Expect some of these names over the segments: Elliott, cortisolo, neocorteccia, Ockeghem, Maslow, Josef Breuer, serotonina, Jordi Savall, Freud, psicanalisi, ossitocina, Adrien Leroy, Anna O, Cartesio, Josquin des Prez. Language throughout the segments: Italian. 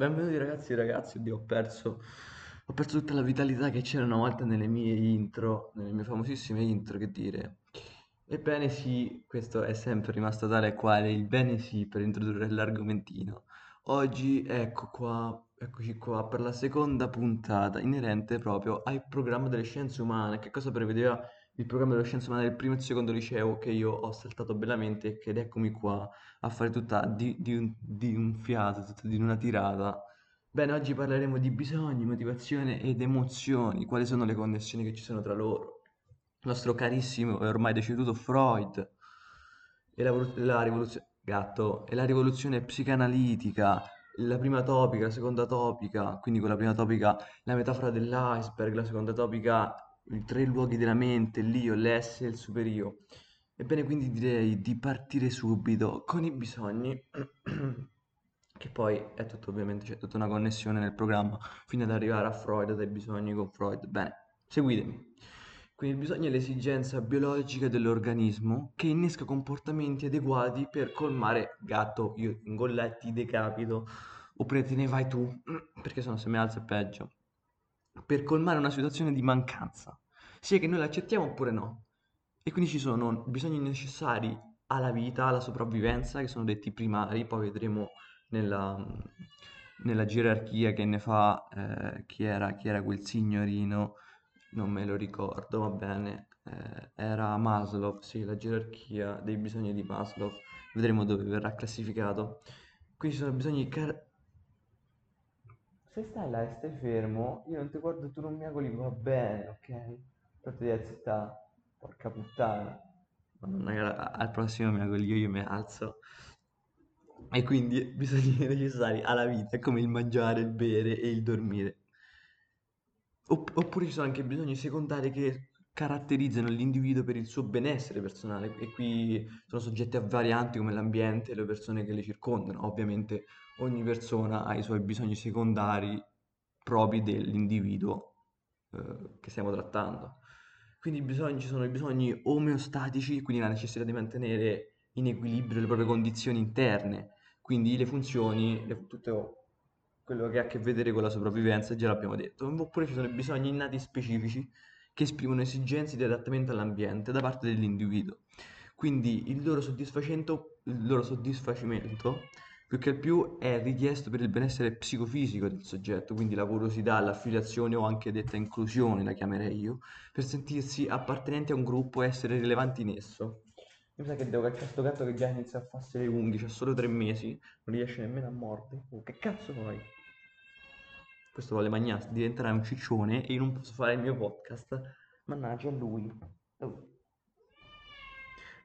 Benvenuti ragazzi e ragazze, oddio, ho perso tutta la vitalità che c'era una volta nelle mie intro, nelle mie famosissime intro, che dire. Ebbene sì, questo è sempre rimasto tale e quale, il bene sì, per introdurre l'argomentino. Oggi eccoci qua per la seconda puntata inerente proprio al programma delle scienze umane. Che cosa prevedeva il programma delle scienze umane del primo e secondo liceo, che io ho saltato bellamente, ed eccomi qua a fare tutta di un fiato, tutta di una tirata. Bene, oggi parleremo di bisogni, motivazione ed emozioni, quali sono le connessioni che ci sono tra loro. Il nostro carissimo e ormai deceduto Freud e la rivoluzione psicanalitica, la prima topica, la seconda topica, quindi con la prima topica la metafora dell'iceberg, la seconda topica i tre luoghi della mente, l'io, l'esse e il superio. Ebbene, quindi direi di partire subito con i bisogni, che poi è tutto, ovviamente c'è tutta una connessione nel programma fino ad arrivare a Freud, dai bisogni con Freud. Bene, seguitemi. Quindi il bisogno è l'esigenza biologica dell'organismo che innesca comportamenti adeguati per colmare, gatto, io ingolletti, decapito, oppure te ne vai tu, perché se no se mi alzo è peggio, per colmare una situazione di mancanza, sia che noi l'accettiamo oppure no. E quindi ci sono bisogni necessari alla vita, alla sopravvivenza, che sono detti primari, poi vedremo nella gerarchia che ne fa, chi era quel signorino, non me lo ricordo, va bene, era Maslow, sì, la gerarchia dei bisogni di Maslow, vedremo dove verrà classificato. Qui ci sono bisogni Se stai là e stai fermo, io non ti guardo e tu non mi agoli, va bene, ok? Tratto di alzità, porca puttana. Madonna, al prossimo mi agolio, io mi alzo. E quindi bisogni necessari alla vita, come il mangiare, il bere e il dormire. Oppure ci sono anche bisogni secondari che caratterizzano l'individuo per il suo benessere personale, e qui sono soggetti a varianti come l'ambiente e le persone che le circondano. Ovviamente ogni persona ha i suoi bisogni secondari propri dell'individuo che stiamo trattando. Quindi ci sono i bisogni omeostatici, quindi la necessità di mantenere in equilibrio le proprie condizioni interne, quindi le funzioni, tutto quello che ha a che vedere con la sopravvivenza, già l'abbiamo detto. Oppure ci sono i bisogni innati specifici che esprimono esigenze di adattamento all'ambiente da parte dell'individuo, quindi il loro soddisfacimento più che al più è richiesto per il benessere psicofisico del soggetto, quindi la curiosità, l'affiliazione o anche detta inclusione, la chiamerei io, per sentirsi appartenenti a un gruppo e essere rilevanti in esso. Mi sa che devo cacciare sto gatto che già inizia a farsi le unghie, ha solo 3 mesi, non riesce nemmeno a mordere. Oh, che cazzo fai? Questo vuole mangiare, diventerà un ciccione e io non posso fare il mio podcast. Mannaggia a lui. Oh.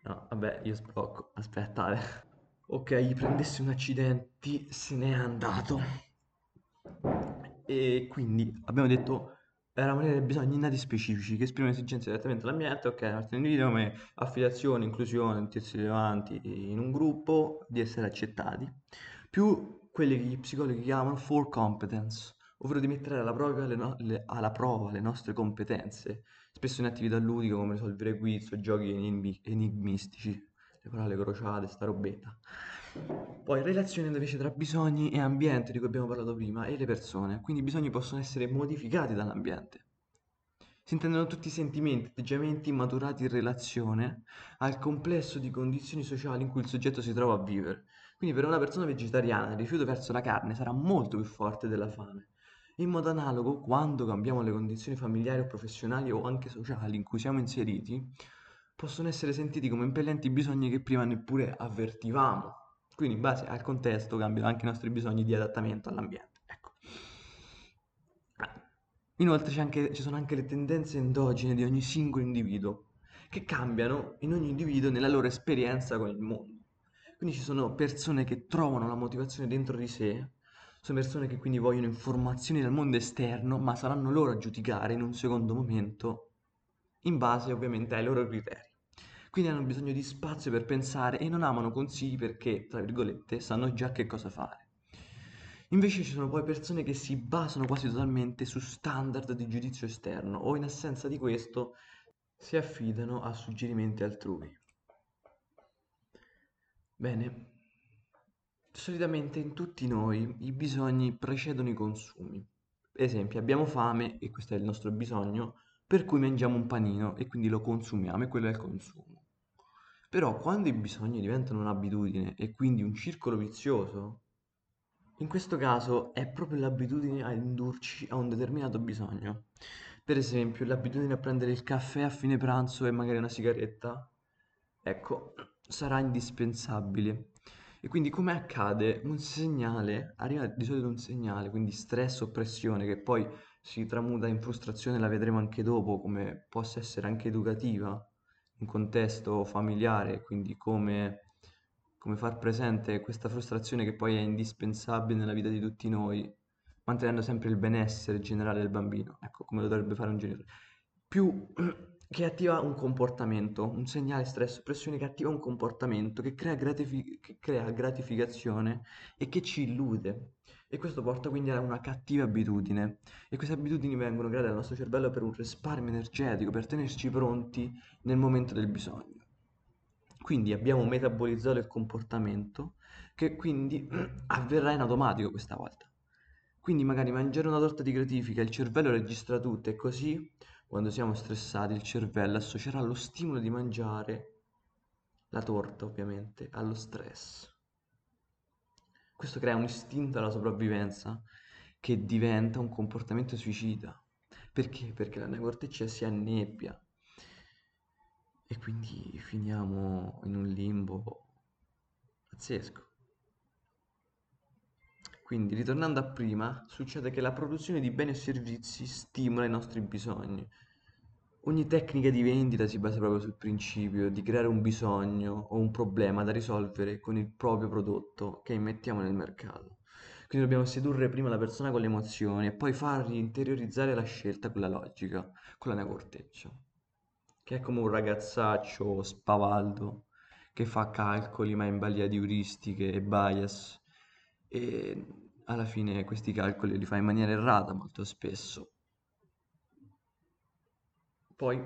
No, vabbè, io sblocco. Aspettate. Ok, gli prendessi un accidente, se n'è andato. E quindi abbiamo detto, era una dei bisogni innati specifici che esprimono esigenze direttamente all'ambiente, ok, altrimenti come affiliazione, inclusione, sentirsi rilevanti in un gruppo, di essere accettati, più quelli che gli psicologi chiamano for competence, ovvero di mettere alla prova le nostre competenze, spesso in attività ludiche come risolvere quiz o giochi enigmistici, le parole crociate, sta robetta. Poi relazione invece tra bisogni e ambiente, di cui abbiamo parlato prima, e le persone. Quindi i bisogni possono essere modificati dall'ambiente. Si intendono tutti i sentimenti, atteggiamenti maturati in relazione al complesso di condizioni sociali in cui il soggetto si trova a vivere. Quindi per una persona vegetariana il rifiuto verso la carne sarà molto più forte della fame. In modo analogo, quando cambiamo le condizioni familiari o professionali o anche sociali in cui siamo inseriti, possono essere sentiti come impellenti bisogni che prima neppure avvertivamo. Quindi in base al contesto cambiano anche i nostri bisogni di adattamento all'ambiente, ecco. Inoltre ci sono anche le tendenze endogene di ogni singolo individuo, che cambiano in ogni individuo nella loro esperienza con il mondo. Quindi ci sono persone che trovano la motivazione dentro di sé, sono persone che quindi vogliono informazioni dal mondo esterno, ma saranno loro a giudicare in un secondo momento, in base ovviamente ai loro criteri. Quindi hanno bisogno di spazio per pensare e non amano consigli perché, tra virgolette, sanno già che cosa fare. Invece ci sono poi persone che si basano quasi totalmente su standard di giudizio esterno o, in assenza di questo, si affidano a suggerimenti altrui. Bene, Solitamente in tutti noi i bisogni precedono i consumi. Per esempio, abbiamo fame e questo è il nostro bisogno, per cui mangiamo un panino e quindi lo consumiamo e quello è il consumo. Però quando i bisogni diventano un'abitudine e quindi un circolo vizioso, in questo caso è proprio l'abitudine a indurci a un determinato bisogno. Per esempio, l'abitudine a prendere il caffè a fine pranzo e magari una sigaretta, ecco, sarà indispensabile. E quindi come accade? Un segnale, arriva di solito un segnale, quindi stress o pressione, che poi si tramuta in frustrazione, la vedremo anche dopo, come possa essere anche educativa, in contesto familiare, quindi come far presente questa frustrazione che poi è indispensabile nella vita di tutti noi, mantenendo sempre il benessere generale del bambino, ecco, come lo dovrebbe fare un genitore. Più che attiva un comportamento, un segnale stress, pressione che attiva un comportamento, che crea gratificazione e che ci illude. E questo porta quindi a una cattiva abitudine. E queste abitudini vengono create dal nostro cervello per un risparmio energetico, per tenerci pronti nel momento del bisogno. Quindi abbiamo metabolizzato il comportamento, che quindi avverrà in automatico questa volta. Quindi magari mangiare una torta di gratifica, il cervello registra tutto e così, quando siamo stressati, il cervello associerà lo stimolo di mangiare la torta, ovviamente, allo stress. Questo crea un istinto alla sopravvivenza che diventa un comportamento suicida. Perché? Perché la neocorteccia si annebbia e quindi finiamo in un limbo pazzesco. Quindi, ritornando a prima, succede che la produzione di beni e servizi stimola i nostri bisogni. Ogni tecnica di vendita si basa proprio sul principio di creare un bisogno o un problema da risolvere con il proprio prodotto che immettiamo nel mercato. Quindi dobbiamo sedurre prima la persona con le emozioni e poi fargli interiorizzare la scelta con la logica, con la neocorteccia, che è come un ragazzaccio spavaldo che fa calcoli ma in balia di euristiche e bias. E alla fine questi calcoli li fa in maniera errata molto spesso. Poi,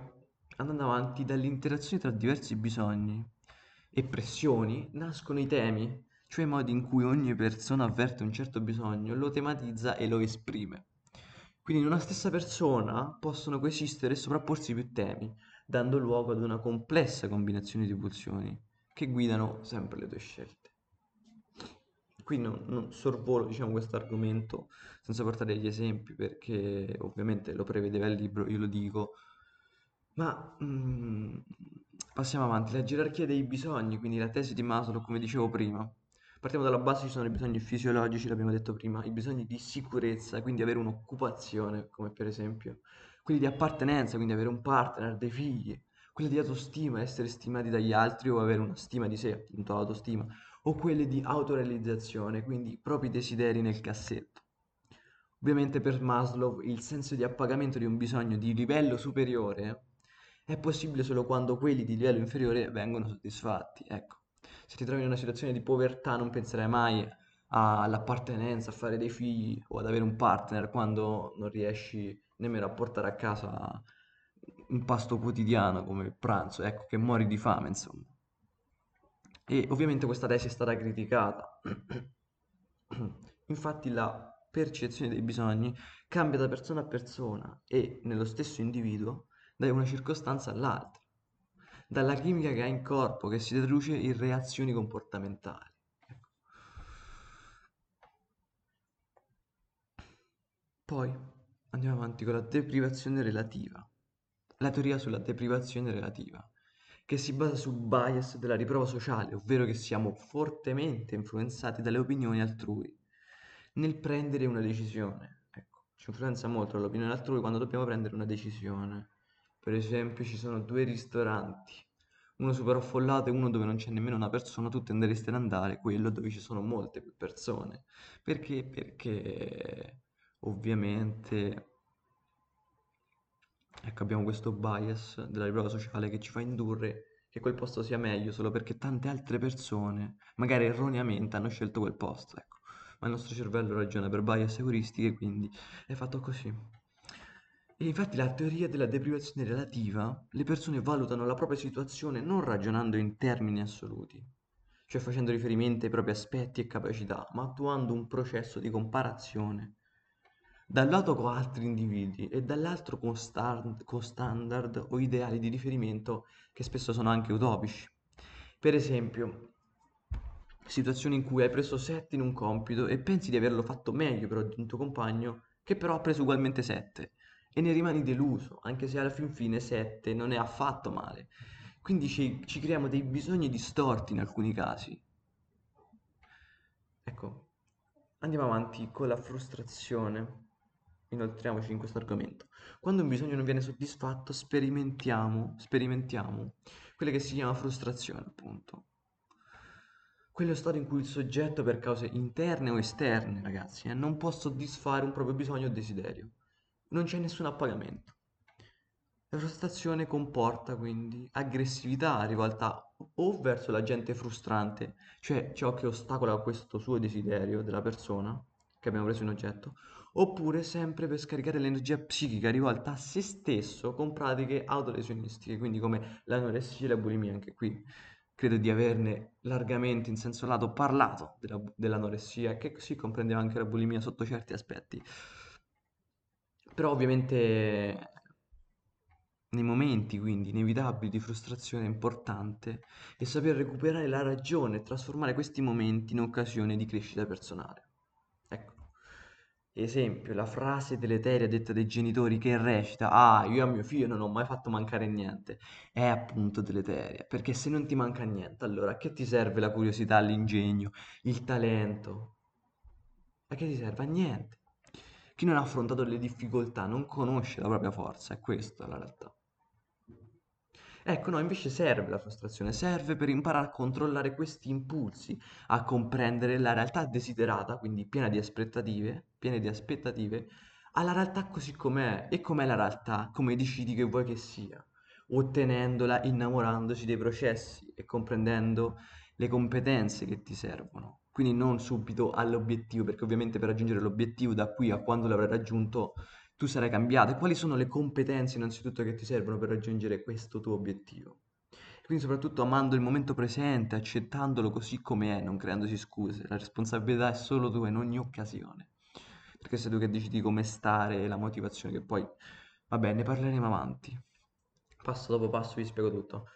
andando avanti, dall'interazione tra diversi bisogni e pressioni nascono i temi, cioè i modi in cui ogni persona avverte un certo bisogno, lo tematizza e lo esprime. Quindi in una stessa persona possono coesistere e sovrapporsi più temi, dando luogo ad una complessa combinazione di pulsioni che guidano sempre le tue scelte. Qui non sorvolo, diciamo, questo argomento senza portare gli esempi, perché ovviamente lo prevedeva il libro, io lo dico, ma passiamo avanti. La gerarchia dei bisogni, quindi la tesi di Maslow, come dicevo prima. Partiamo dalla base, ci sono i bisogni fisiologici, l'abbiamo detto prima, i bisogni di sicurezza, quindi avere un'occupazione, come per esempio, quelli di appartenenza, quindi avere un partner, dei figli, quelli di autostima, essere stimati dagli altri o avere una stima di sé, appunto autostima, o quelle di autorealizzazione, quindi i propri desideri nel cassetto. Ovviamente per Maslow il senso di appagamento di un bisogno di livello superiore è possibile solo quando quelli di livello inferiore vengono soddisfatti. Ecco, se ti trovi in una situazione di povertà non penserai mai all'appartenenza, a fare dei figli o ad avere un partner, quando non riesci nemmeno a portare a casa un pasto quotidiano come il pranzo, ecco, che muori di fame, insomma. E ovviamente questa tesi è stata criticata. Infatti la percezione dei bisogni cambia da persona a persona e nello stesso individuo da una circostanza all'altra, dalla chimica che ha in corpo che si traduce in reazioni comportamentali. Ecco. Poi andiamo avanti con la deprivazione relativa, la teoria sulla deprivazione relativa, che si basa sul bias della riprova sociale, ovvero che siamo fortemente influenzati dalle opinioni altrui nel prendere una decisione. Ecco, ci influenza molto l'opinione altrui quando dobbiamo prendere una decisione. Per esempio, ci sono due ristoranti, uno super affollato e uno dove non c'è nemmeno una persona, tu tenderesti ad andare quello dove ci sono molte più persone. Perché? Perché ovviamente, ecco, abbiamo questo bias della riprova sociale che ci fa indurre che quel posto sia meglio solo perché tante altre persone, magari erroneamente, hanno scelto quel posto, ecco. Ma il nostro cervello ragiona per bias euristiche, quindi è fatto così. E infatti la teoria della deprivazione relativa, le persone valutano la propria situazione non ragionando in termini assoluti, cioè facendo riferimento ai propri aspetti e capacità, ma attuando un processo di comparazione da un lato con altri individui e dall'altro con standard o ideali di riferimento che spesso sono anche utopici. Per esempio, situazioni in cui hai preso 7 in un compito e pensi di averlo fatto meglio però di un tuo compagno che però ha preso ugualmente 7 e ne rimani deluso, anche se alla fin fine 7 non è affatto male. Quindi ci creiamo dei bisogni distorti in alcuni casi. Ecco, andiamo avanti con la frustrazione. Inoltriamoci in questo argomento. Quando un bisogno non viene soddisfatto, sperimentiamo quella che si chiama frustrazione, appunto. Quello stato in cui il soggetto, per cause interne o esterne, ragazzi, non può soddisfare un proprio bisogno o desiderio. Non c'è nessun appagamento. La frustrazione comporta quindi aggressività, rivolta o verso l'agente frustrante, cioè ciò che ostacola questo suo desiderio della persona che abbiamo preso in oggetto, oppure sempre per scaricare l'energia psichica rivolta a se stesso con pratiche autolesionistiche, quindi come l'anoressia e la bulimia. Anche qui credo di averne largamente in senso lato parlato dell'anoressia, che si comprendeva anche la bulimia sotto certi aspetti. Però ovviamente nei momenti quindi inevitabili di frustrazione è importante e saper recuperare la ragione e trasformare questi momenti in occasione di crescita personale. Ecco, esempio, la frase deleteria detta dai genitori che recita "ah, io a mio figlio non ho mai fatto mancare niente" è appunto deleteria, perché se non ti manca niente, allora a che ti serve la curiosità, l'ingegno, il talento? A che ti serve? A niente. Chi non ha affrontato le difficoltà non conosce la propria forza, è questa la realtà. Ecco, no, invece serve la frustrazione, serve per imparare a controllare questi impulsi, a comprendere la realtà desiderata, quindi piena di aspettative, alla realtà così com'è, e com'è la realtà, come decidi che vuoi che sia, ottenendola innamorandosi dei processi e comprendendo le competenze che ti servono. Quindi non subito all'obiettivo, perché ovviamente per raggiungere l'obiettivo da qui a quando l'avrai raggiunto tu sarai cambiato. E quali sono le competenze innanzitutto che ti servono per raggiungere questo tuo obiettivo? E quindi soprattutto amando il momento presente, accettandolo così come è, non creandosi scuse. La responsabilità è solo tua in ogni occasione, perché sei tu che decidi come stare e la motivazione, che poi, vabbè, ne parleremo avanti. Passo dopo passo vi spiego tutto.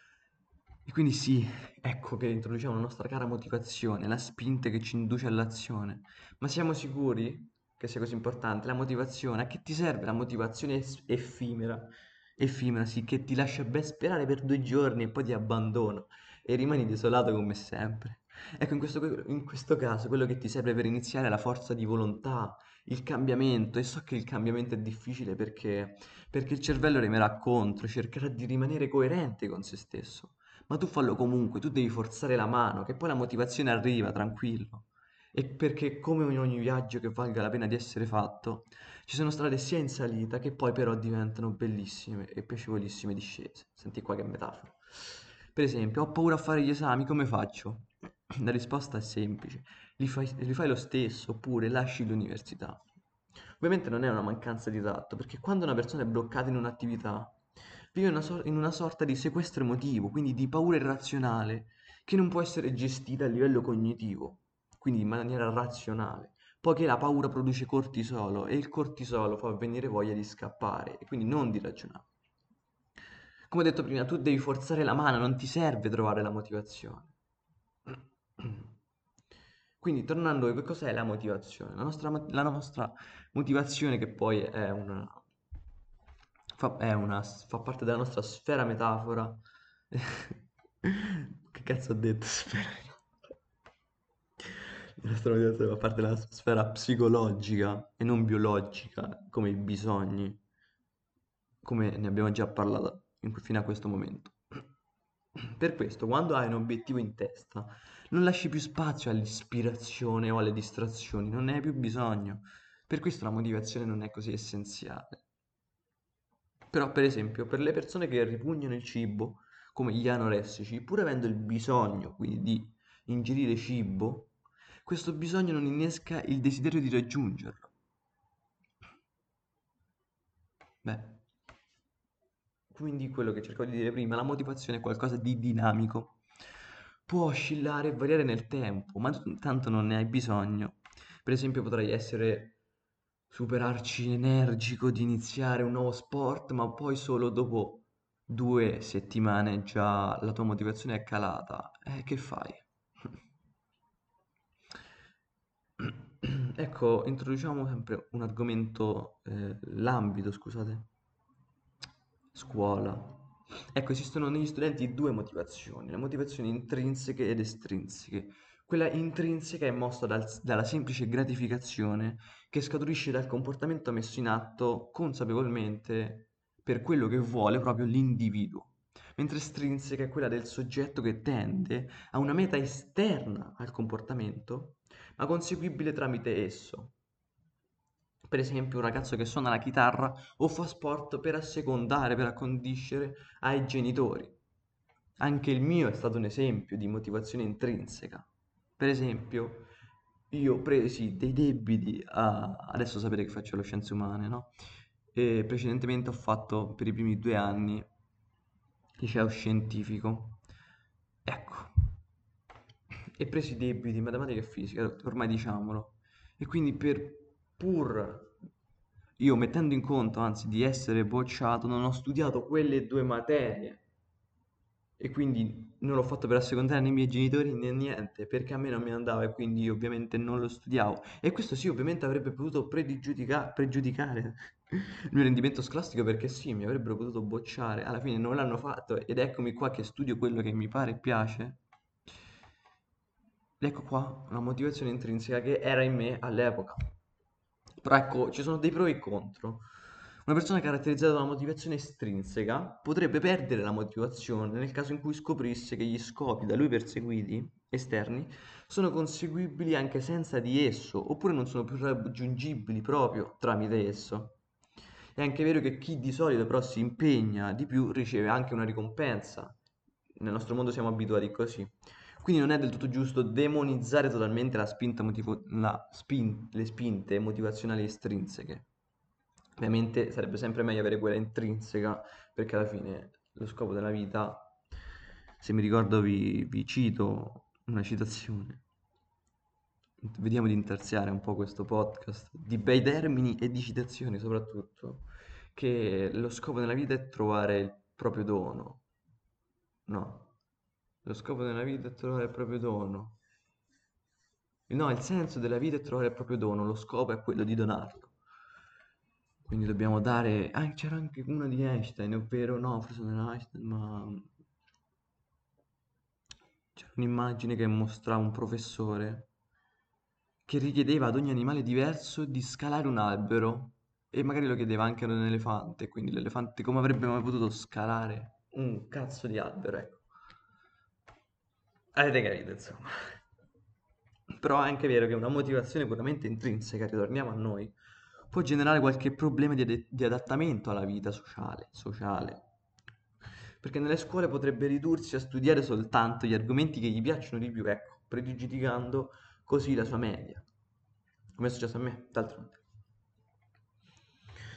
E quindi sì, ecco che introduciamo la nostra cara motivazione, la spinta che ci induce all'azione. Ma siamo sicuri che sia così importante la motivazione? A che ti serve la motivazione effimera, sì, che ti lascia ben sperare per 2 giorni e poi ti abbandona e rimani desolato come sempre? Ecco, in questo caso quello che ti serve per iniziare è la forza di volontà, il cambiamento. E so che il cambiamento è difficile perché il cervello remerà contro, cercherà di rimanere coerente con se stesso, ma tu fallo comunque, tu devi forzare la mano, che poi la motivazione arriva, tranquillo. E perché, come in ogni viaggio che valga la pena di essere fatto, ci sono strade sia in salita che poi però diventano bellissime e piacevolissime discese. Senti qua che metafora. Per esempio, ho paura a fare gli esami, come faccio? La risposta è semplice: li fai lo stesso, oppure lasci l'università. Ovviamente non è una mancanza di tatto, perché quando una persona è bloccata in un'attività vive in una sorta di sequestro emotivo, quindi di paura irrazionale, che non può essere gestita a livello cognitivo, quindi in maniera razionale, poiché la paura produce cortisolo e il cortisolo fa venire voglia di scappare e quindi non di ragionare. Come ho detto prima, tu devi forzare la mano, non ti serve trovare la motivazione. Quindi, tornando a che cos'è la motivazione? La nostra motivazione, che poi fa parte della nostra sfera metafora. Che cazzo ho detto? Sfera. La nostra motivazione fa parte della sfera psicologica e non biologica, come i bisogni, come ne abbiamo già parlato fino a questo momento. Per questo, quando hai un obiettivo in testa, non lasci più spazio all'ispirazione o alle distrazioni, non ne hai più bisogno. Per questo la motivazione non è così essenziale. Però, per esempio, per le persone che ripugnano il cibo, come gli anoressici, pur avendo il bisogno quindi di ingerire cibo, questo bisogno non innesca il desiderio di raggiungerlo. Beh, quindi quello che cercavo di dire prima, la motivazione è qualcosa di dinamico. può oscillare e variare nel tempo, ma tu tanto non ne hai bisogno. Per esempio potrai essere super arcienergico di iniziare un nuovo sport, ma poi solo dopo 2 settimane già la tua motivazione è calata. Che fai? Ecco, introduciamo sempre un argomento, l'ambito, scusate, scuola. Ecco, esistono negli studenti 2 motivazioni, le motivazioni intrinseche ed estrinseche. Quella intrinseca è mossa dalla semplice gratificazione che scaturisce dal comportamento messo in atto consapevolmente per quello che vuole proprio l'individuo, mentre estrinseca è quella del soggetto che tende a una meta esterna al comportamento, ma conseguibile tramite esso. Per esempio un ragazzo che suona la chitarra o fa sport per assecondare, per accondiscere ai genitori. Anche il mio è stato un esempio di motivazione intrinseca. Per esempio io presi dei debiti adesso sapete che faccio le scienze umane, no? E precedentemente ho fatto per i primi 2 anni liceo scientifico, ecco, e presi debiti in matematica e fisica, ormai diciamolo, e quindi io mettendo in conto anzi di essere bocciato non ho studiato quelle 2 materie e quindi non l'ho fatto per assecondare né i miei genitori né niente, perché a me non mi andava e quindi io ovviamente non lo studiavo, e questo sì ovviamente avrebbe potuto pregiudicare il mio rendimento scolastico, perché sì, mi avrebbero potuto bocciare. Alla fine non l'hanno fatto ed eccomi qua che studio quello che mi pare e piace. Ecco qua una motivazione intrinseca che era in me all'epoca. Però ecco, ci sono dei pro e contro. Una persona caratterizzata da una motivazione estrinseca potrebbe perdere la motivazione nel caso in cui scoprisse che gli scopi da lui perseguiti, esterni, sono conseguibili anche senza di esso, oppure non sono più raggiungibili proprio tramite esso. È anche vero che chi di solito però si impegna di più riceve anche una ricompensa. Nel nostro mondo siamo abituati così. Quindi non è del tutto giusto demonizzare totalmente le spinte motivazionali estrinseche. Ovviamente sarebbe sempre meglio avere quella intrinseca, perché alla fine lo scopo della vita, se mi ricordo vi cito una citazione. Vediamo di interziare un po' questo podcast di bei termini e di citazioni, soprattutto che lo scopo della vita è trovare il proprio dono. No, lo scopo della vita è trovare il proprio dono. No, il senso della vita è trovare il proprio dono, lo scopo è quello di donarlo. Quindi dobbiamo dare... c'era anche una di Einstein, ovvero... No, forse non era Einstein, ma... C'era un'immagine che mostrava un professore che richiedeva ad ogni animale diverso di scalare un albero, e magari lo chiedeva anche ad un elefante, quindi l'elefante come avrebbe mai potuto scalare un cazzo di albero, ecco. Avete capito, insomma. Però è anche vero che una motivazione puramente intrinseca, ritorniamo a noi, può generare qualche problema di adattamento alla vita sociale. Perché nelle scuole potrebbe ridursi a studiare soltanto gli argomenti che gli piacciono di più, ecco, pregiudicando così la sua media, come è successo a me, d'altronde.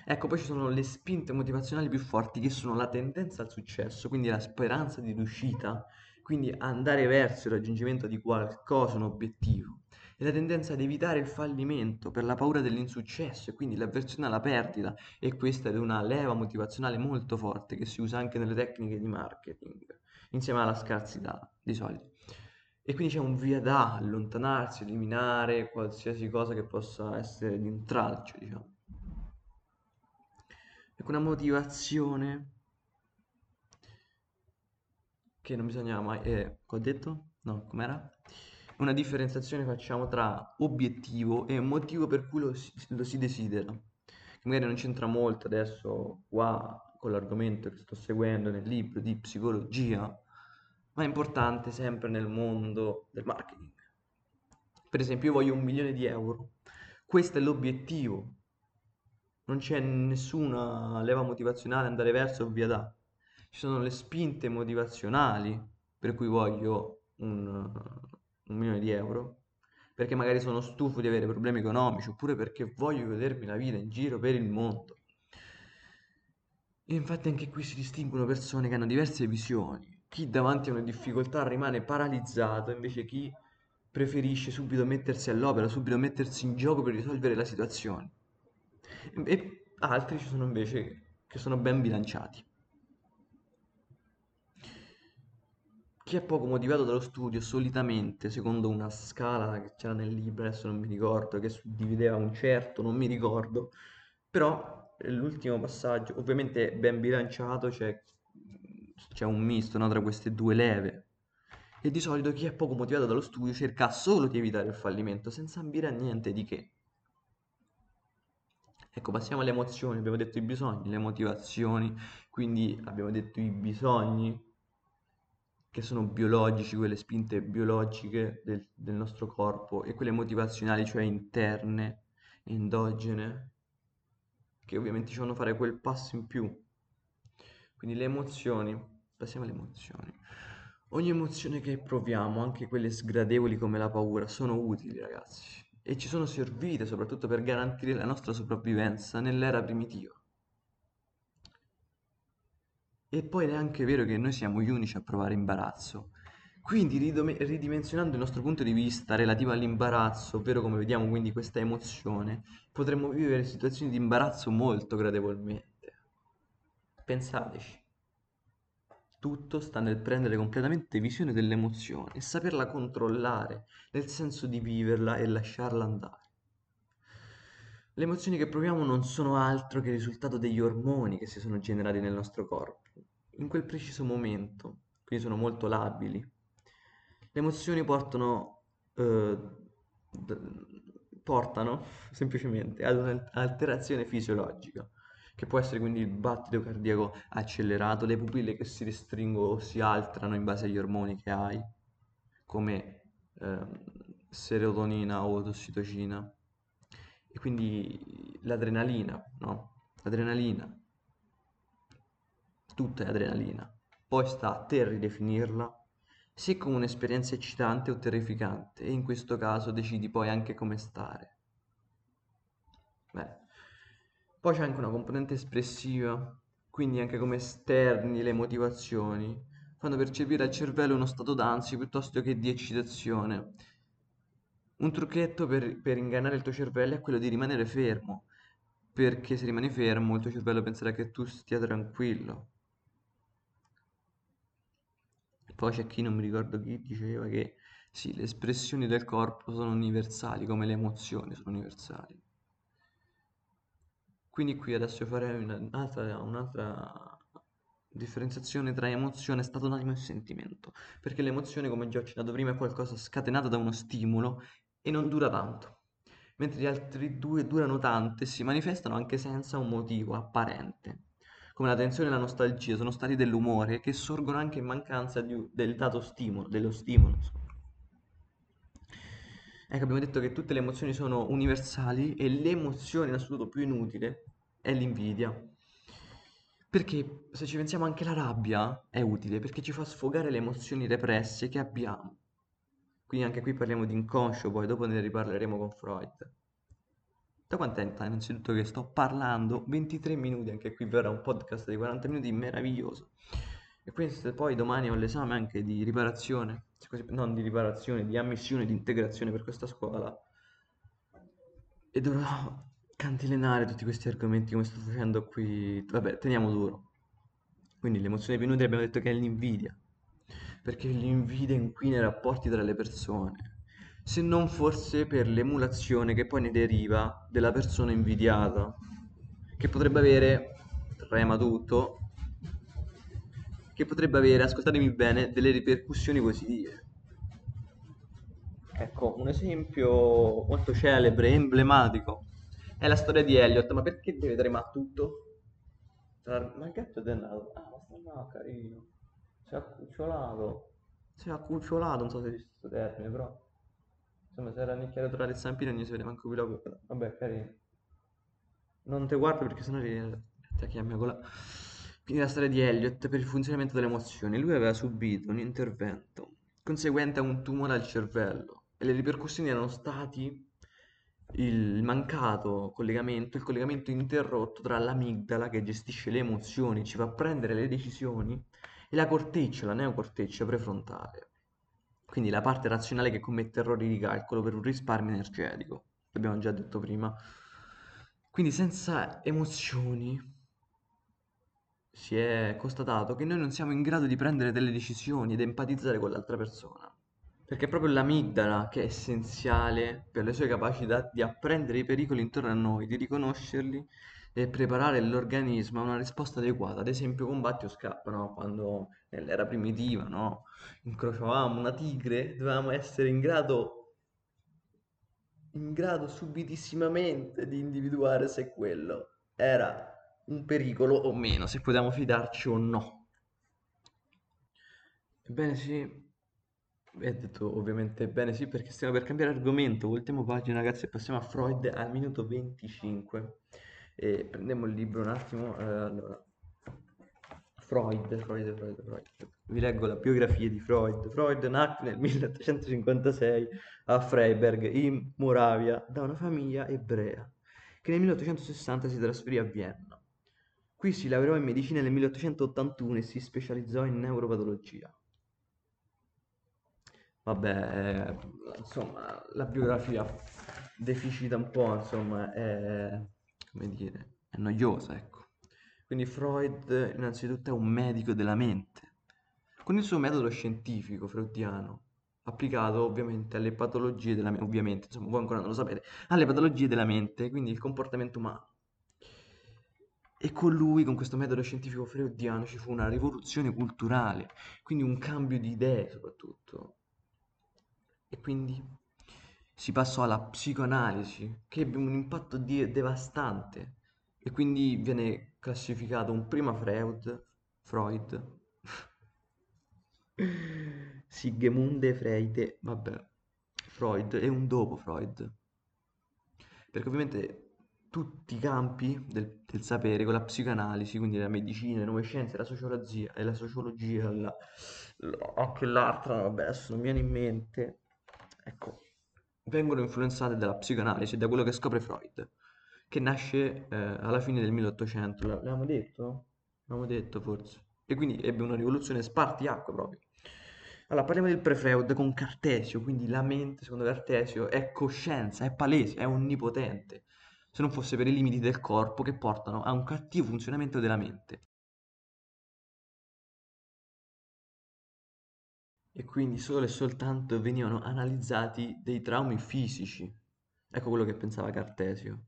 Ecco, poi ci sono le spinte motivazionali più forti, che sono la tendenza al successo, quindi la speranza di riuscita, quindi andare verso il raggiungimento di qualcosa, un obiettivo, e la tendenza ad evitare il fallimento per la paura dell'insuccesso e quindi l'avversione alla perdita, e questa è una leva motivazionale molto forte che si usa anche nelle tecniche di marketing, insieme alla scarsità di soldi. E quindi c'è un via da allontanarsi, eliminare qualsiasi cosa che possa essere di intralcio, diciamo. Ecco, una motivazione che non bisogna mai... ho detto? No, com'era? Una differenziazione facciamo tra obiettivo e motivo per cui lo si desidera. Che magari non c'entra molto adesso qua con l'argomento che sto seguendo nel libro di psicologia, ma è importante sempre nel mondo del marketing. Per esempio, io voglio 1 milione di euro. Questo è l'obiettivo. Non c'è nessuna leva motivazionale andare verso o via da. Ci sono le spinte motivazionali per cui voglio un milione di euro, perché magari sono stufo di avere problemi economici, oppure perché voglio godermi la vita in giro per il mondo. E infatti anche qui si distinguono persone che hanno diverse visioni. chi davanti a una difficoltà rimane paralizzato, invece chi preferisce subito mettersi all'opera, subito mettersi in gioco per risolvere la situazione. E altri ci sono invece che sono ben bilanciati. Chi è poco motivato dallo studio solitamente, secondo una scala che c'era nel libro, adesso non mi ricordo, che divideva un certo, non mi ricordo, però l'ultimo passaggio, ovviamente ben bilanciato, c'è un misto, no, tra queste due leve. E di solito chi è poco motivato dallo studio cerca solo di evitare il fallimento, senza ambire a niente di che. Ecco, passiamo alle emozioni, abbiamo detto i bisogni, le motivazioni, quindi abbiamo detto i bisogni, che sono biologici, quelle spinte biologiche del nostro corpo, e quelle motivazionali, cioè interne, endogene, che ovviamente ci fanno fare quel passo in più. Quindi le emozioni, passiamo alle emozioni. Ogni emozione che proviamo, anche quelle sgradevoli come la paura, sono utili, ragazzi, e ci sono servite soprattutto per garantire la nostra sopravvivenza nell'era primitiva. E poi è anche vero che noi siamo gli unici a provare imbarazzo, quindi ridimensionando il nostro punto di vista relativo all'imbarazzo, ovvero come vediamo quindi questa emozione, potremmo vivere situazioni di imbarazzo molto gradevolmente. Pensateci, tutto sta nel prendere completamente visione dell'emozione e saperla controllare, nel senso di viverla e lasciarla andare. Le emozioni che proviamo non sono altro che il risultato degli ormoni che si sono generati nel nostro corpo in quel preciso momento, quindi sono molto labili. Le emozioni portano semplicemente ad un'alterazione fisiologica, che può essere quindi il battito cardiaco accelerato, le pupille che si restringono o si alterano in base agli ormoni che hai, come serotonina o ossitocina. E quindi l'adrenalina, no? L'adrenalina, tutta è adrenalina. Poi sta a te ridefinirla, se come un'esperienza eccitante o terrificante, e in questo caso decidi poi anche come stare. Beh. Poi c'è anche una componente espressiva, quindi anche come esterni le motivazioni fanno percepire al cervello uno stato d'ansia piuttosto che di eccitazione. Un trucchetto per ingannare il tuo cervello è quello di rimanere fermo, perché se rimani fermo il tuo cervello penserà che tu stia tranquillo. Poi c'è chi, non mi ricordo chi, diceva che sì, le espressioni del corpo sono universali, come le emozioni sono universali. Quindi qui adesso farei un'altra differenziazione tra emozione, stato d'animo e sentimento, perché l'emozione, come già accennato prima, è qualcosa scatenato da uno stimolo e non dura tanto, mentre gli altri due durano tanto e si manifestano anche senza un motivo apparente, come la tensione e la nostalgia sono stati dell'umore che sorgono anche in mancanza del dato stimolo, dello stimolo. Ecco, abbiamo detto che tutte le emozioni sono universali, e l'emozione in assoluto più inutile è l'invidia. Perché, se ci pensiamo, anche la rabbia è utile, perché ci fa sfogare le emozioni represse che abbiamo. Quindi anche qui parliamo di inconscio, poi dopo ne riparleremo con Freud. Sto contenta innanzitutto che sto parlando 23 minuti, anche qui verrà un podcast di 40 minuti meraviglioso. E quindi poi domani ho l'esame anche di riparazione, non di riparazione, di ammissione, di integrazione per questa scuola. E dovrò cantilenare tutti questi argomenti come sto facendo qui. Vabbè, teniamo duro. Quindi l'emozione più inutile abbiamo detto che è l'invidia, perché l'invidia inquina i rapporti tra le persone, se non forse per l'emulazione che poi ne deriva della persona invidiata, che potrebbe avere, ascoltatemi bene, delle ripercussioni positive. Ecco, un esempio molto celebre, emblematico, è la storia di Elliott. Ma perché deve tremare tutto? Ma il gatto è dannato. Ah, ma sta là, carino. Si è accucciolato, non so se esiste questo termine, però insomma, se era nicchiato tra le zampine non gli si vede manco più la coda. Vabbè, carino. Non te guardo perché sennò ti chiami con la... Quindi la storia di Elliott per il funzionamento delle emozioni. Lui aveva subito un intervento conseguente a un tumore al cervello, e le ripercussioni erano stati il mancato collegamento, il collegamento interrotto tra l'amigdala, che gestisce le emozioni, ci fa prendere le decisioni, e la corteccia, la neocorteccia prefrontale, quindi la parte razionale che commette errori di calcolo per un risparmio energetico, l'abbiamo già detto prima. Quindi senza emozioni si è constatato che noi non siamo in grado di prendere delle decisioni ed empatizzare con l'altra persona, perché è proprio l'amigdala che è essenziale per le sue capacità di apprendere i pericoli intorno a noi, di riconoscerli e preparare l'organismo a una risposta adeguata. Ad esempio combatti o scappa, no? Quando nell'era primitiva, no? Incrociavamo una tigre, dovevamo essere in grado subitissimamente di individuare se quello era un pericolo o meno, se potevamo fidarci o no. Ebbene sì, è detto ovviamente bene sì, perché stiamo per cambiare argomento, voltiamo pagina ragazzi e passiamo a Freud al minuto 25 e prendiamo il libro un attimo. Allora, Freud, vi leggo la biografia di Freud. Freud nacque nel 1856 a Freiberg in Moravia da una famiglia ebrea che nel 1860 si trasferì a Vienna. Qui si laureò in medicina nel 1881 e si specializzò in neuropatologia. Vabbè, insomma, la biografia deficita un po', insomma, è, come dire, è noiosa, ecco. Quindi Freud innanzitutto è un medico della mente, con il suo metodo scientifico freudiano, applicato ovviamente alle patologie della mente, ovviamente, insomma, voi ancora non lo sapete, alle patologie della mente, quindi il comportamento umano. E con lui, con questo metodo scientifico freudiano, ci fu una rivoluzione culturale, quindi un cambio di idee soprattutto. E quindi si passò alla psicoanalisi, che ebbe un impatto devastante, e quindi viene classificato un prima Freud Sigmund Freud, vabbè, Freud, e un dopo Freud, perché ovviamente tutti i campi del sapere con la psicanalisi, quindi la medicina, le nuove scienze, la sociologia e la sociologia, anche l'altra, vabbè, adesso non mi viene in mente, ecco, vengono influenzate dalla psicanalisi e da quello che scopre Freud, che nasce alla fine del 1800, l'avevamo detto? L'avevamo detto forse, e quindi ebbe una rivoluzione spartiacque proprio. Allora, parliamo del pre-Freud con Cartesio, quindi la mente, secondo Cartesio, è coscienza, è palese, è onnipotente, se non fosse per i limiti del corpo che portano a un cattivo funzionamento della mente. E quindi solo e soltanto venivano analizzati dei traumi fisici. Ecco quello che pensava Cartesio.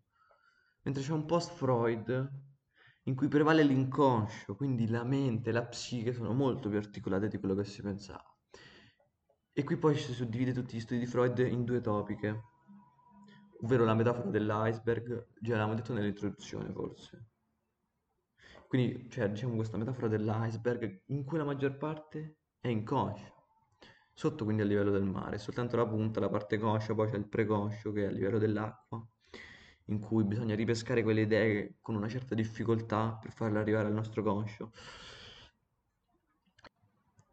Mentre c'è un post-Freud in cui prevale l'inconscio, quindi la mente e la psiche sono molto più articolate di quello che si pensava. E qui poi si suddivide tutti gli studi di Freud in due topiche, ovvero la metafora dell'iceberg, già l'avevamo detto nell'introduzione forse. Quindi, cioè, diciamo questa metafora dell'iceberg in cui la maggior parte è inconscia, sotto quindi a livello del mare, soltanto la punta, la parte conscia, poi c'è il preconscio che è a livello dell'acqua, in cui bisogna ripescare quelle idee con una certa difficoltà per farle arrivare al nostro conscio.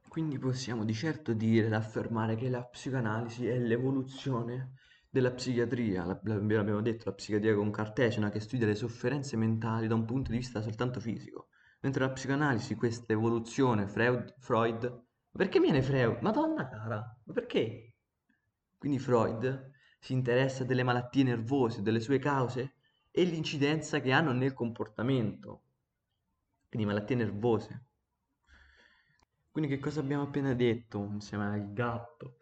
Quindi possiamo di certo dire ed affermare che la psicanalisi è l'evoluzione della psichiatria, l'abbiamo detto, la psichiatria con Cartesio, che studia le sofferenze mentali da un punto di vista soltanto fisico, mentre la psicanalisi, questa evoluzione, Freud perché viene Freud? Madonna cara, ma perché? Quindi Freud si interessa delle malattie nervose, delle sue cause e l'incidenza che hanno nel comportamento, quindi malattie nervose. Quindi che cosa abbiamo appena detto insieme al gatto?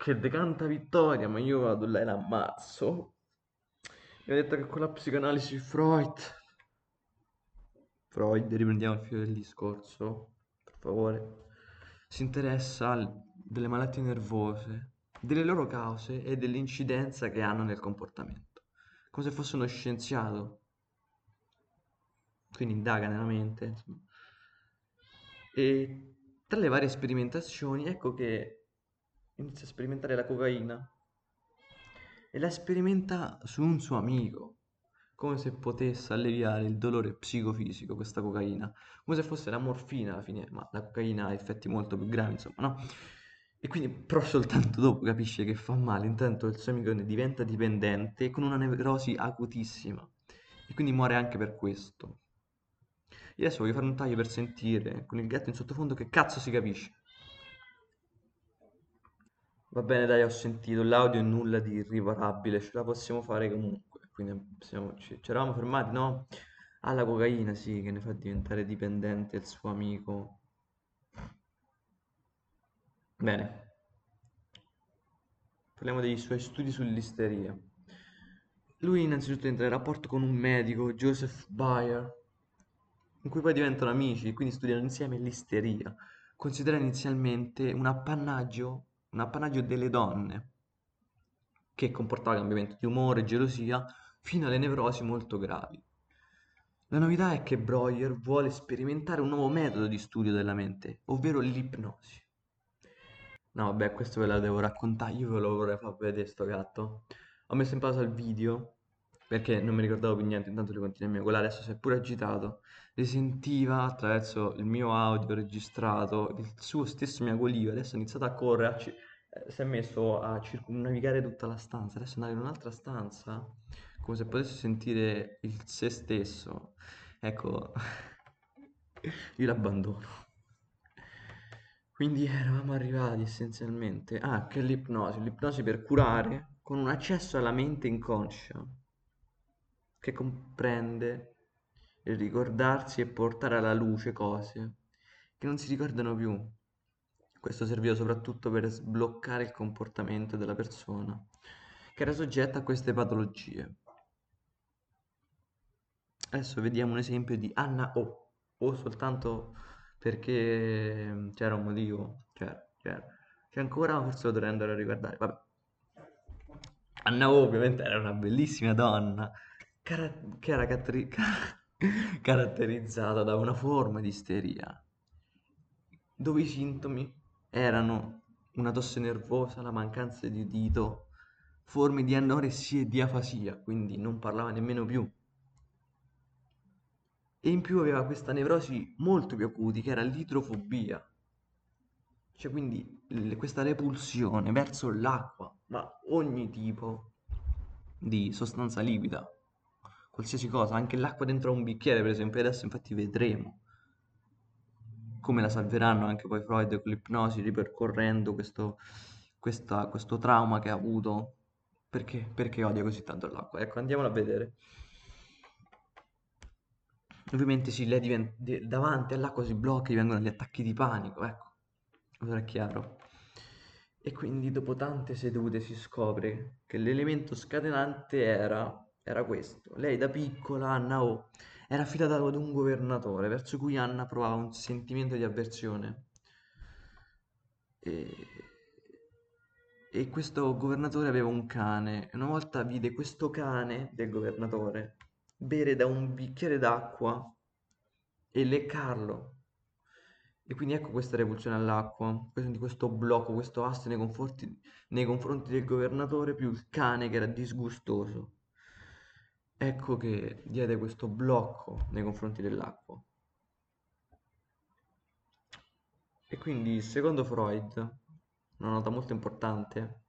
Che decanta vittoria, ma io vado là e l'ammazzo. Mi ha detto che con la psicanalisi Freud, riprendiamo il filo del discorso, favore, si interessa delle malattie nervose, delle loro cause e dell'incidenza che hanno nel comportamento, come se fosse uno scienziato, quindi indaga nella mente, insomma. E tra le varie sperimentazioni ecco che inizia a sperimentare la cocaina e la sperimenta su un suo amico, come se potesse alleviare il dolore psicofisico questa cocaina, come se fosse la morfina alla fine, ma la cocaina ha effetti molto più gravi, insomma, no? E quindi però soltanto dopo capisce che fa male, intanto il suo amico ne diventa dipendente con una nevrosi acutissima e quindi muore anche per questo. Io adesso voglio fare un taglio per sentire, con il gatto in sottofondo, che cazzo si capisce. Va bene, dai, ho sentito l'audio, nulla di irriparabile, ce la possiamo fare comunque. Quindi ci eravamo fermati, no? Alla cocaina, sì, che ne fa diventare dipendente il suo amico. Bene. Parliamo dei suoi studi sull'isteria. Lui innanzitutto entra in rapporto con un medico, Josef Breuer, in cui poi diventano amici e quindi studiano insieme l'isteria, considerata inizialmente un appannaggio delle donne, che comportava cambiamenti di umore, gelosia, fino alle nevrosi molto gravi. La novità è che Breuer vuole sperimentare un nuovo metodo di studio della mente, ovvero l'ipnosi. No, vabbè, questo ve la devo raccontare, io ve lo vorrei far vedere sto gatto. Ho messo in pausa il video, perché non mi ricordavo più niente, intanto lui continua a miagolare, adesso si è pure agitato. Risentiva attraverso il mio audio registrato, il suo stesso miagolio, adesso ha iniziato a correre, si è messo a circumnavigare tutta la stanza, adesso è andato in un'altra stanza, come se potesse sentire il se stesso. Ecco, io l'abbandono. Quindi eravamo arrivati essenzialmente, che l'ipnosi per curare con un accesso alla mente inconscia, che comprende il ricordarsi e portare alla luce cose che non si ricordano più. Questo serviva soprattutto per sbloccare il comportamento della persona che era soggetta a queste patologie. Adesso vediamo un esempio di Anna O soltanto perché c'era un motivo, c'è ancora, forse lo dovrei andare a riguardare, vabbè. Anna O ovviamente era una bellissima donna che era caratterizzata da una forma di isteria, dove i sintomi erano una tosse nervosa, la mancanza di udito, forme di anoressia e di afasia, quindi non parlava nemmeno più. E in più aveva questa nevrosi molto più acuti, che era l'idrofobia, cioè quindi questa repulsione verso l'acqua, ma ogni tipo di sostanza liquida, qualsiasi cosa, anche l'acqua dentro a un bicchiere per esempio. Adesso infatti vedremo come la salveranno anche poi Freud con l'ipnosi, ripercorrendo questo trauma che ha avuto, perché odia così tanto l'acqua. Ecco, andiamolo a vedere. Ovviamente sì, lei davanti all'acqua si blocca, gli vengono gli attacchi di panico, ecco, allora è chiaro. E quindi dopo tante sedute si scopre che l'elemento scatenante era questo. Lei da piccola, Anna O, era affidata ad un governatore verso cui Anna provava un sentimento di avversione. E questo governatore aveva un cane. Una volta vide questo cane del governatore bere da un bicchiere d'acqua e leccarlo. E quindi ecco questa repulsione all'acqua, questo blocco, questo astio nei confronti del governatore, più il cane che era disgustoso. Ecco che diede questo blocco nei confronti dell'acqua. E quindi, secondo Freud, una nota molto importante,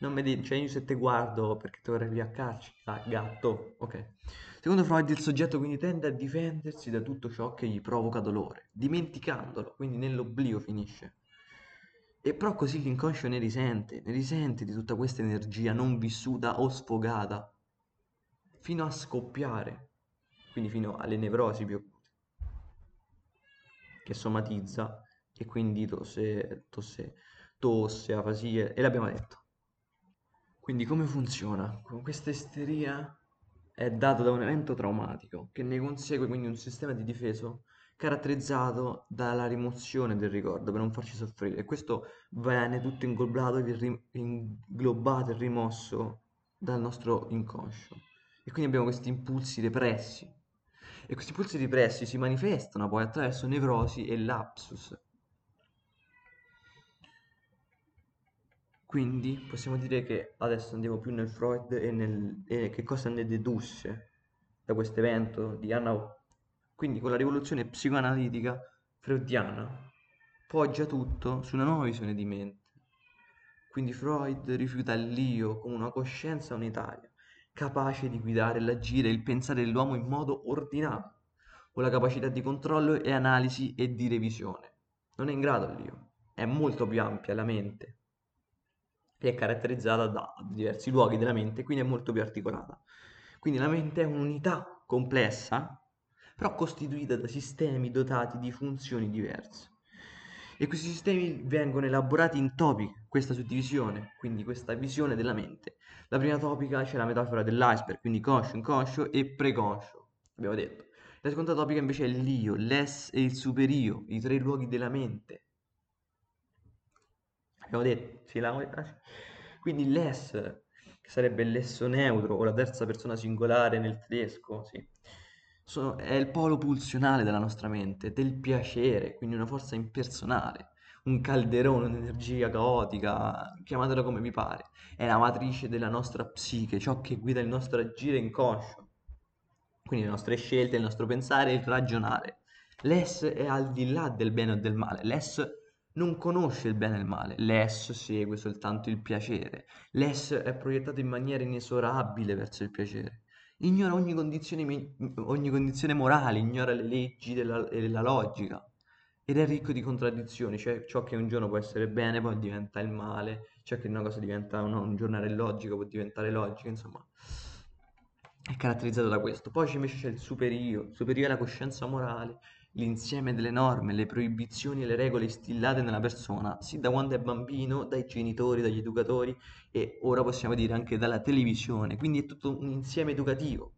non mi dici, cioè io se te guardo perché te vorrei riaccarci, gatto, ok. Secondo Freud il soggetto quindi tende a difendersi da tutto ciò che gli provoca dolore, dimenticandolo, quindi nell'oblio finisce. E però così l'inconscio ne risente di tutta questa energia non vissuta o sfogata, fino a scoppiare, quindi fino alle nevrosi più acute, che somatizza, e quindi tosse, afasie, e l'abbiamo detto. Quindi come funziona? Questa isteria è data da un evento traumatico, che ne consegue quindi un sistema di difesa caratterizzato dalla rimozione del ricordo, per non farci soffrire, e questo viene tutto inglobato e rimosso dal nostro inconscio. E quindi abbiamo questi impulsi repressi, e questi impulsi repressi si manifestano poi attraverso nevrosi e lapsus. Quindi possiamo dire che adesso andiamo più nel Freud e che cosa ne dedusse da questo evento di Anna O. Quindi con la rivoluzione psicoanalitica freudiana poggia tutto su una nuova visione di mente. Quindi Freud rifiuta l'io come una coscienza unitaria, capace di guidare l'agire e il pensare dell'uomo in modo ordinato, con la capacità di controllo e analisi e di revisione. Non è in grado l'io, è molto più ampia la mente e è caratterizzata da diversi luoghi della mente, quindi è molto più articolata. Quindi la mente è un'unità complessa, però costituita da sistemi dotati di funzioni diverse. E questi sistemi vengono elaborati in topic, questa suddivisione, quindi questa visione della mente. La prima topica c'è la metafora dell'iceberg, quindi conscio, inconscio e preconscio, abbiamo detto. La seconda topica invece è l'io, l'es e il superio, i tre luoghi della mente. Abbiamo detto, sì, quindi l'es, che sarebbe l'esso neutro o la terza persona singolare nel tedesco, sì. È il polo pulsionale della nostra mente, del piacere, quindi una forza impersonale, un calderone, un'energia caotica, chiamatela come vi pare. È la matrice della nostra psiche, ciò che guida il nostro agire inconscio, quindi le nostre scelte, il nostro pensare e il ragionare. L'ess è al di là del bene o del male, l'ess non conosce il bene e il male, l'ess segue soltanto il piacere, l'ess è proiettato in maniera inesorabile verso il piacere. Ignora ogni condizione morale, ignora le leggi della logica ed è ricco di contraddizioni, cioè ciò che un giorno può essere bene poi diventa il male, ciò che una cosa diventa un giorno era illogica può diventare logica, insomma è caratterizzato da questo. Poi invece c'è il superio, è la coscienza morale, l'insieme delle norme, le proibizioni e le regole instillate nella persona, sin da quando è bambino, dai genitori, dagli educatori e ora possiamo dire anche dalla televisione, quindi è tutto un insieme educativo.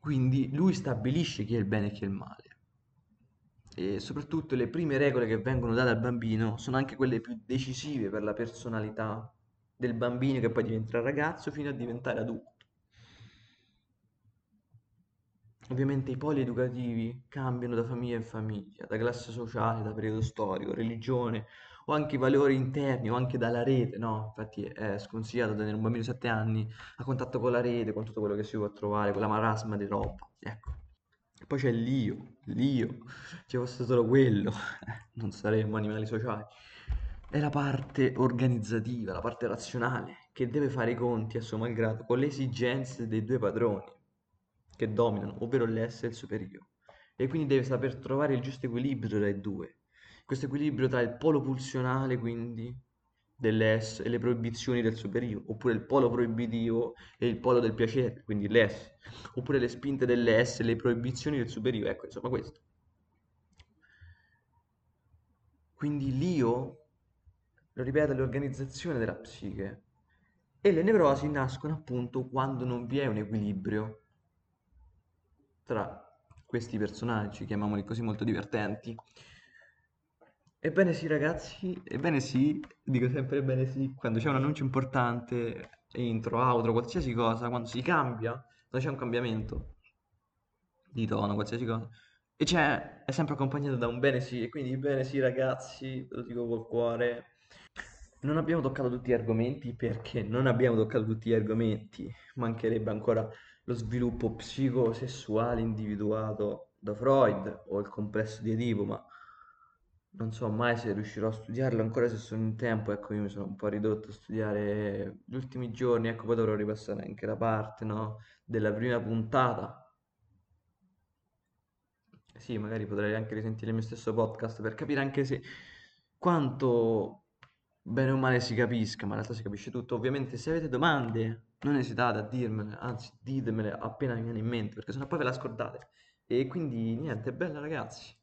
Quindi lui stabilisce chi è il bene e chi è il male. E soprattutto le prime regole che vengono date al bambino sono anche quelle più decisive per la personalità del bambino che poi diventerà ragazzo fino a diventare adulto. Ovviamente i poli educativi cambiano da famiglia in famiglia, da classe sociale, da periodo storico, religione o anche i valori interni o anche dalla rete, no? Infatti è sconsigliato tenere un bambino di 7 anni a contatto con la rete, con tutto quello che si può trovare, con la marasma di roba, ecco. Poi c'è l'io, se fosse solo quello non saremmo animali sociali. È la parte organizzativa, la parte razionale, che deve fare i conti a suo malgrado con le esigenze dei due padroni che dominano, ovvero l'ess e il superio, e quindi deve saper trovare il giusto equilibrio tra i due, questo equilibrio tra il polo pulsionale quindi dell'ess e le proibizioni del superio, oppure il polo proibitivo e il polo del piacere, quindi l'ess, oppure le spinte dell'ess e le proibizioni del superio, ecco insomma questo. Quindi l'io, lo ripeto, è l'organizzazione della psiche e le nevrosi nascono appunto quando non vi è un equilibrio tra questi personaggi, chiamiamoli così, molto divertenti. Ebbene sì ragazzi, ebbene sì, dico sempre ebbene sì, quando c'è un annuncio importante, intro, outro, qualsiasi cosa, quando si cambia, quando c'è un cambiamento di tono, qualsiasi cosa, e c'è, è sempre accompagnato da un bene sì, e quindi bene sì ragazzi, lo dico col cuore. Non abbiamo toccato tutti gli argomenti, perché non abbiamo toccato tutti gli argomenti, mancherebbe ancora lo sviluppo psicosessuale individuato da Freud o il complesso di Edipo, ma non so mai se riuscirò a studiarlo ancora, se sono in tempo, ecco io mi sono un po' ridotto a studiare gli ultimi giorni, ecco poi dovrò ripassare anche la parte, no, della prima puntata. Sì, magari potrei anche risentire il mio stesso podcast per capire anche se quanto bene o male si capisca, ma in realtà si capisce tutto. Ovviamente se avete domande non esitate a dirmele, anzi ditemele appena mi viene in mente, perché sennò poi ve la scordate. E quindi niente, bella ragazzi.